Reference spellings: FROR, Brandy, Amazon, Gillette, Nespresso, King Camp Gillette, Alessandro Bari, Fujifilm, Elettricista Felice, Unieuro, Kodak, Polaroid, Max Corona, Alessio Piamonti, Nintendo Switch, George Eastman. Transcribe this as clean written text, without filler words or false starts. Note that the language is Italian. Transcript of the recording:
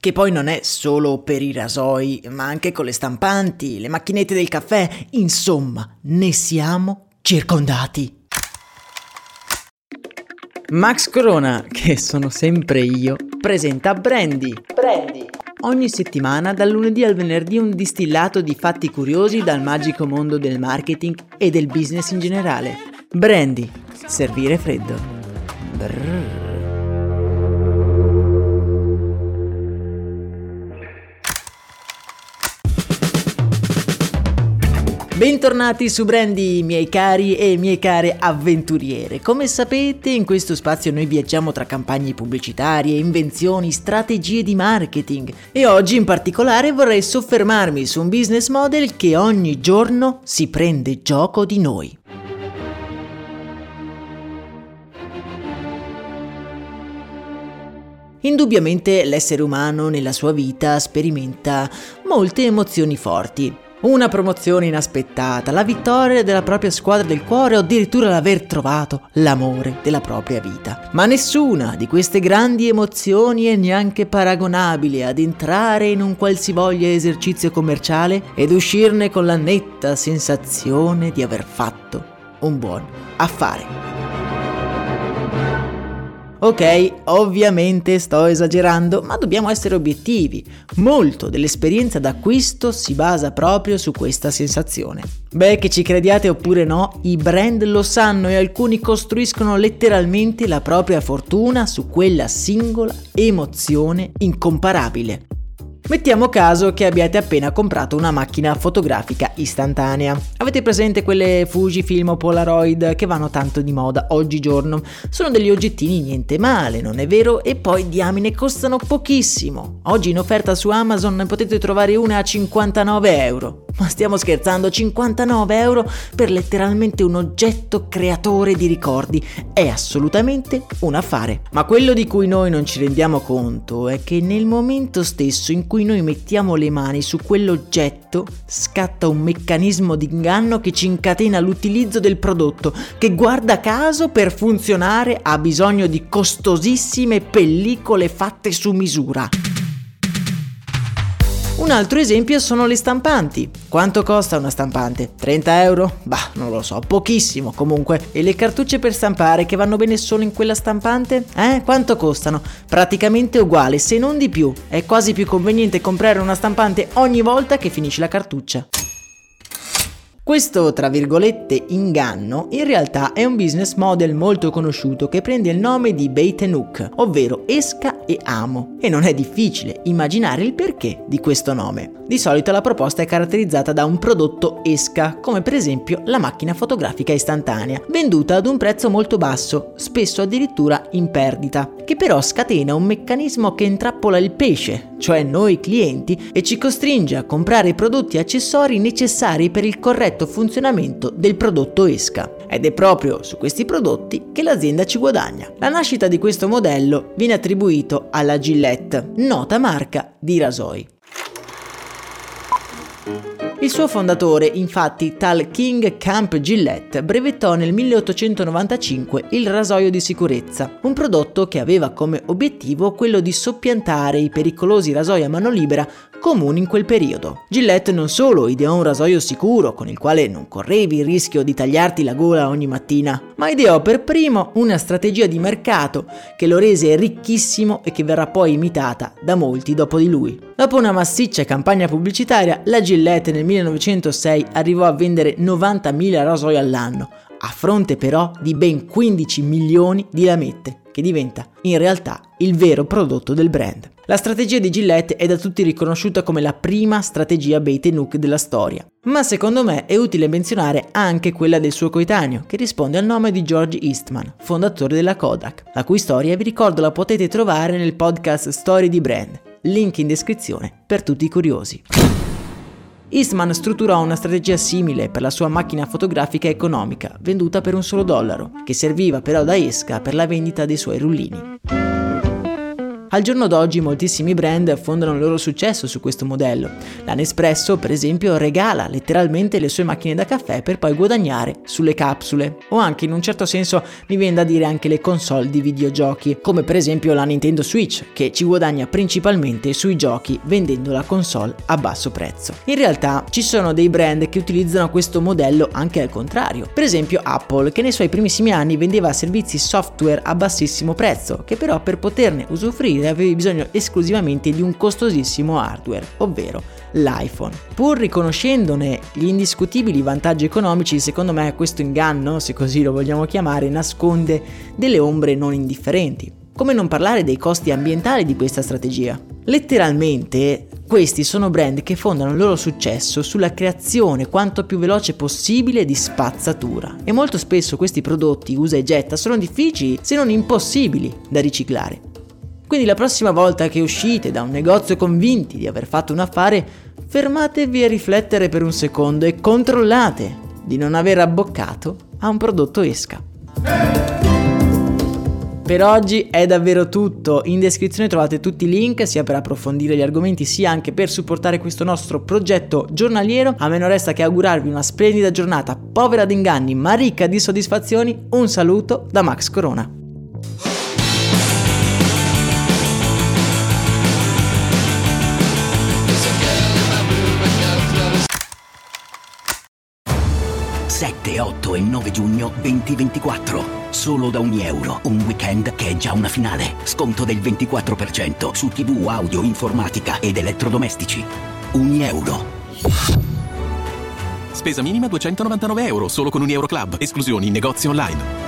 Che poi non è solo per i rasoi, ma anche con le stampanti, le macchinette del caffè, insomma, ne siamo circondati. Max Corona, che sono sempre io, presenta Brandy. Ogni settimana, dal lunedì al venerdì, un distillato di fatti curiosi dal magico mondo del marketing e del business in generale. Brandy, servire freddo. Brrr. Bentornati su Brandy, miei cari e miei care avventuriere. Come sapete, in questo spazio noi viaggiamo tra campagne pubblicitarie, invenzioni, strategie di marketing, e oggi in particolare vorrei soffermarmi su un business model che ogni giorno si prende gioco di noi. Indubbiamente l'essere umano nella sua vita sperimenta molte emozioni forti. Una promozione inaspettata, la vittoria della propria squadra del cuore o addirittura l'aver trovato l'amore della propria vita. Ma nessuna di queste grandi emozioni è neanche paragonabile ad entrare in un qualsivoglia esercizio commerciale ed uscirne con la netta sensazione di aver fatto un buon affare. Ok, ovviamente sto esagerando, ma dobbiamo essere obiettivi. Molto dell'esperienza d'acquisto si basa proprio su questa sensazione. Beh, che ci crediate oppure no, i brand lo sanno e alcuni costruiscono letteralmente la propria fortuna su quella singola emozione incomparabile. Mettiamo caso che abbiate appena comprato una macchina fotografica istantanea. Avete presente quelle Fujifilm o Polaroid che vanno tanto di moda oggigiorno? Sono degli oggettini niente male, non è vero? E poi diamine, costano pochissimo. Oggi in offerta su Amazon ne potete trovare una a 59€. Ma stiamo scherzando, 59€ per letteralmente un oggetto creatore di ricordi. È assolutamente un affare. Ma quello di cui noi non ci rendiamo conto è che nel momento stesso in cui noi mettiamo le mani su quell'oggetto scatta un meccanismo di inganno che ci incatena l'utilizzo del prodotto, che guarda caso per funzionare ha bisogno di costosissime pellicole fatte su misura. Un altro esempio sono le stampanti. Quanto costa una stampante? 30€? Bah, non lo so, pochissimo comunque. E le cartucce per stampare che vanno bene solo in quella stampante? Quanto costano? Praticamente uguale, se non di più. È quasi più conveniente comprare una stampante ogni volta che finisci la cartuccia. Questo, tra virgolette, inganno in realtà è un business model molto conosciuto che prende il nome di bait and hook, ovvero esca e amo. E non è difficile immaginare il perché di questo nome. Di solito la proposta è caratterizzata da un prodotto esca, come per esempio la macchina fotografica istantanea, venduta ad un prezzo molto basso, spesso addirittura in perdita, che però scatena un meccanismo che intrappola il pesce, cioè noi clienti, e ci costringe a comprare i prodotti e accessori necessari per il corretto funzionamento del prodotto esca, ed è proprio su questi prodotti che l'azienda ci guadagna. La nascita di questo modello viene attribuito alla Gillette, nota marca di rasoi. Il suo fondatore, infatti, tal King Camp Gillette, brevettò nel 1895 il rasoio di sicurezza, un prodotto che aveva come obiettivo quello di soppiantare i pericolosi rasoi a mano libera comuni in quel periodo. Gillette non solo ideò un rasoio sicuro con il quale non correvi il rischio di tagliarti la gola ogni mattina, ma ideò per primo una strategia di mercato che lo rese ricchissimo e che verrà poi imitata da molti dopo di lui. Dopo una massiccia campagna pubblicitaria, la Gillette nel 1906 arrivò a vendere 90.000 rasoi all'anno, a fronte però di ben 15 milioni di lamette, che diventa in realtà il vero prodotto del brand. La strategia di Gillette è da tutti riconosciuta come la prima strategia bait and hook della storia, ma secondo me è utile menzionare anche quella del suo coetaneo, che risponde al nome di George Eastman, fondatore della Kodak, la cui storia vi ricordo la potete trovare nel podcast Storie di Brand, link in descrizione per tutti i curiosi. Eastman strutturò una strategia simile per la sua macchina fotografica economica, venduta per $1, che serviva però da esca per la vendita dei suoi rullini. Al giorno d'oggi moltissimi brand fondano il loro successo su questo modello. La Nespresso, per esempio, regala letteralmente le sue macchine da caffè per poi guadagnare sulle capsule, o anche in un certo senso mi viene da dire anche le console di videogiochi, come per esempio la Nintendo Switch, che ci guadagna principalmente sui giochi vendendo la console a basso prezzo. In realtà ci sono dei brand che utilizzano questo modello anche al contrario, per esempio Apple, che nei suoi primissimi anni vendeva servizi software a bassissimo prezzo, che però per poterne usufruire avevi bisogno esclusivamente di un costosissimo hardware, ovvero l'iPhone. Pur riconoscendone gli indiscutibili vantaggi economici, secondo me questo inganno, se così lo vogliamo chiamare, nasconde delle ombre non indifferenti. Come non parlare dei costi ambientali di questa strategia? Letteralmente questi sono brand che fondano il loro successo sulla creazione quanto più veloce possibile di spazzatura, e molto spesso questi prodotti usa e getta sono difficili, se non impossibili, da riciclare. Quindi la prossima volta che uscite da un negozio convinti di aver fatto un affare, fermatevi a riflettere per un secondo e controllate di non aver abboccato a un prodotto esca. Per oggi è davvero tutto, in descrizione trovate tutti i link sia per approfondire gli argomenti sia anche per supportare questo nostro progetto giornaliero. A me non resta che augurarvi una splendida giornata, povera di inganni ma ricca di soddisfazioni. Un saluto da Max Corona. E 9 giugno 2024. Solo da Unieuro, un weekend che è già una finale. Sconto del 24% su TV, audio, informatica ed elettrodomestici. Unieuro. Spesa minima €299, solo con Unieuro Club. Esclusioni in negozi online.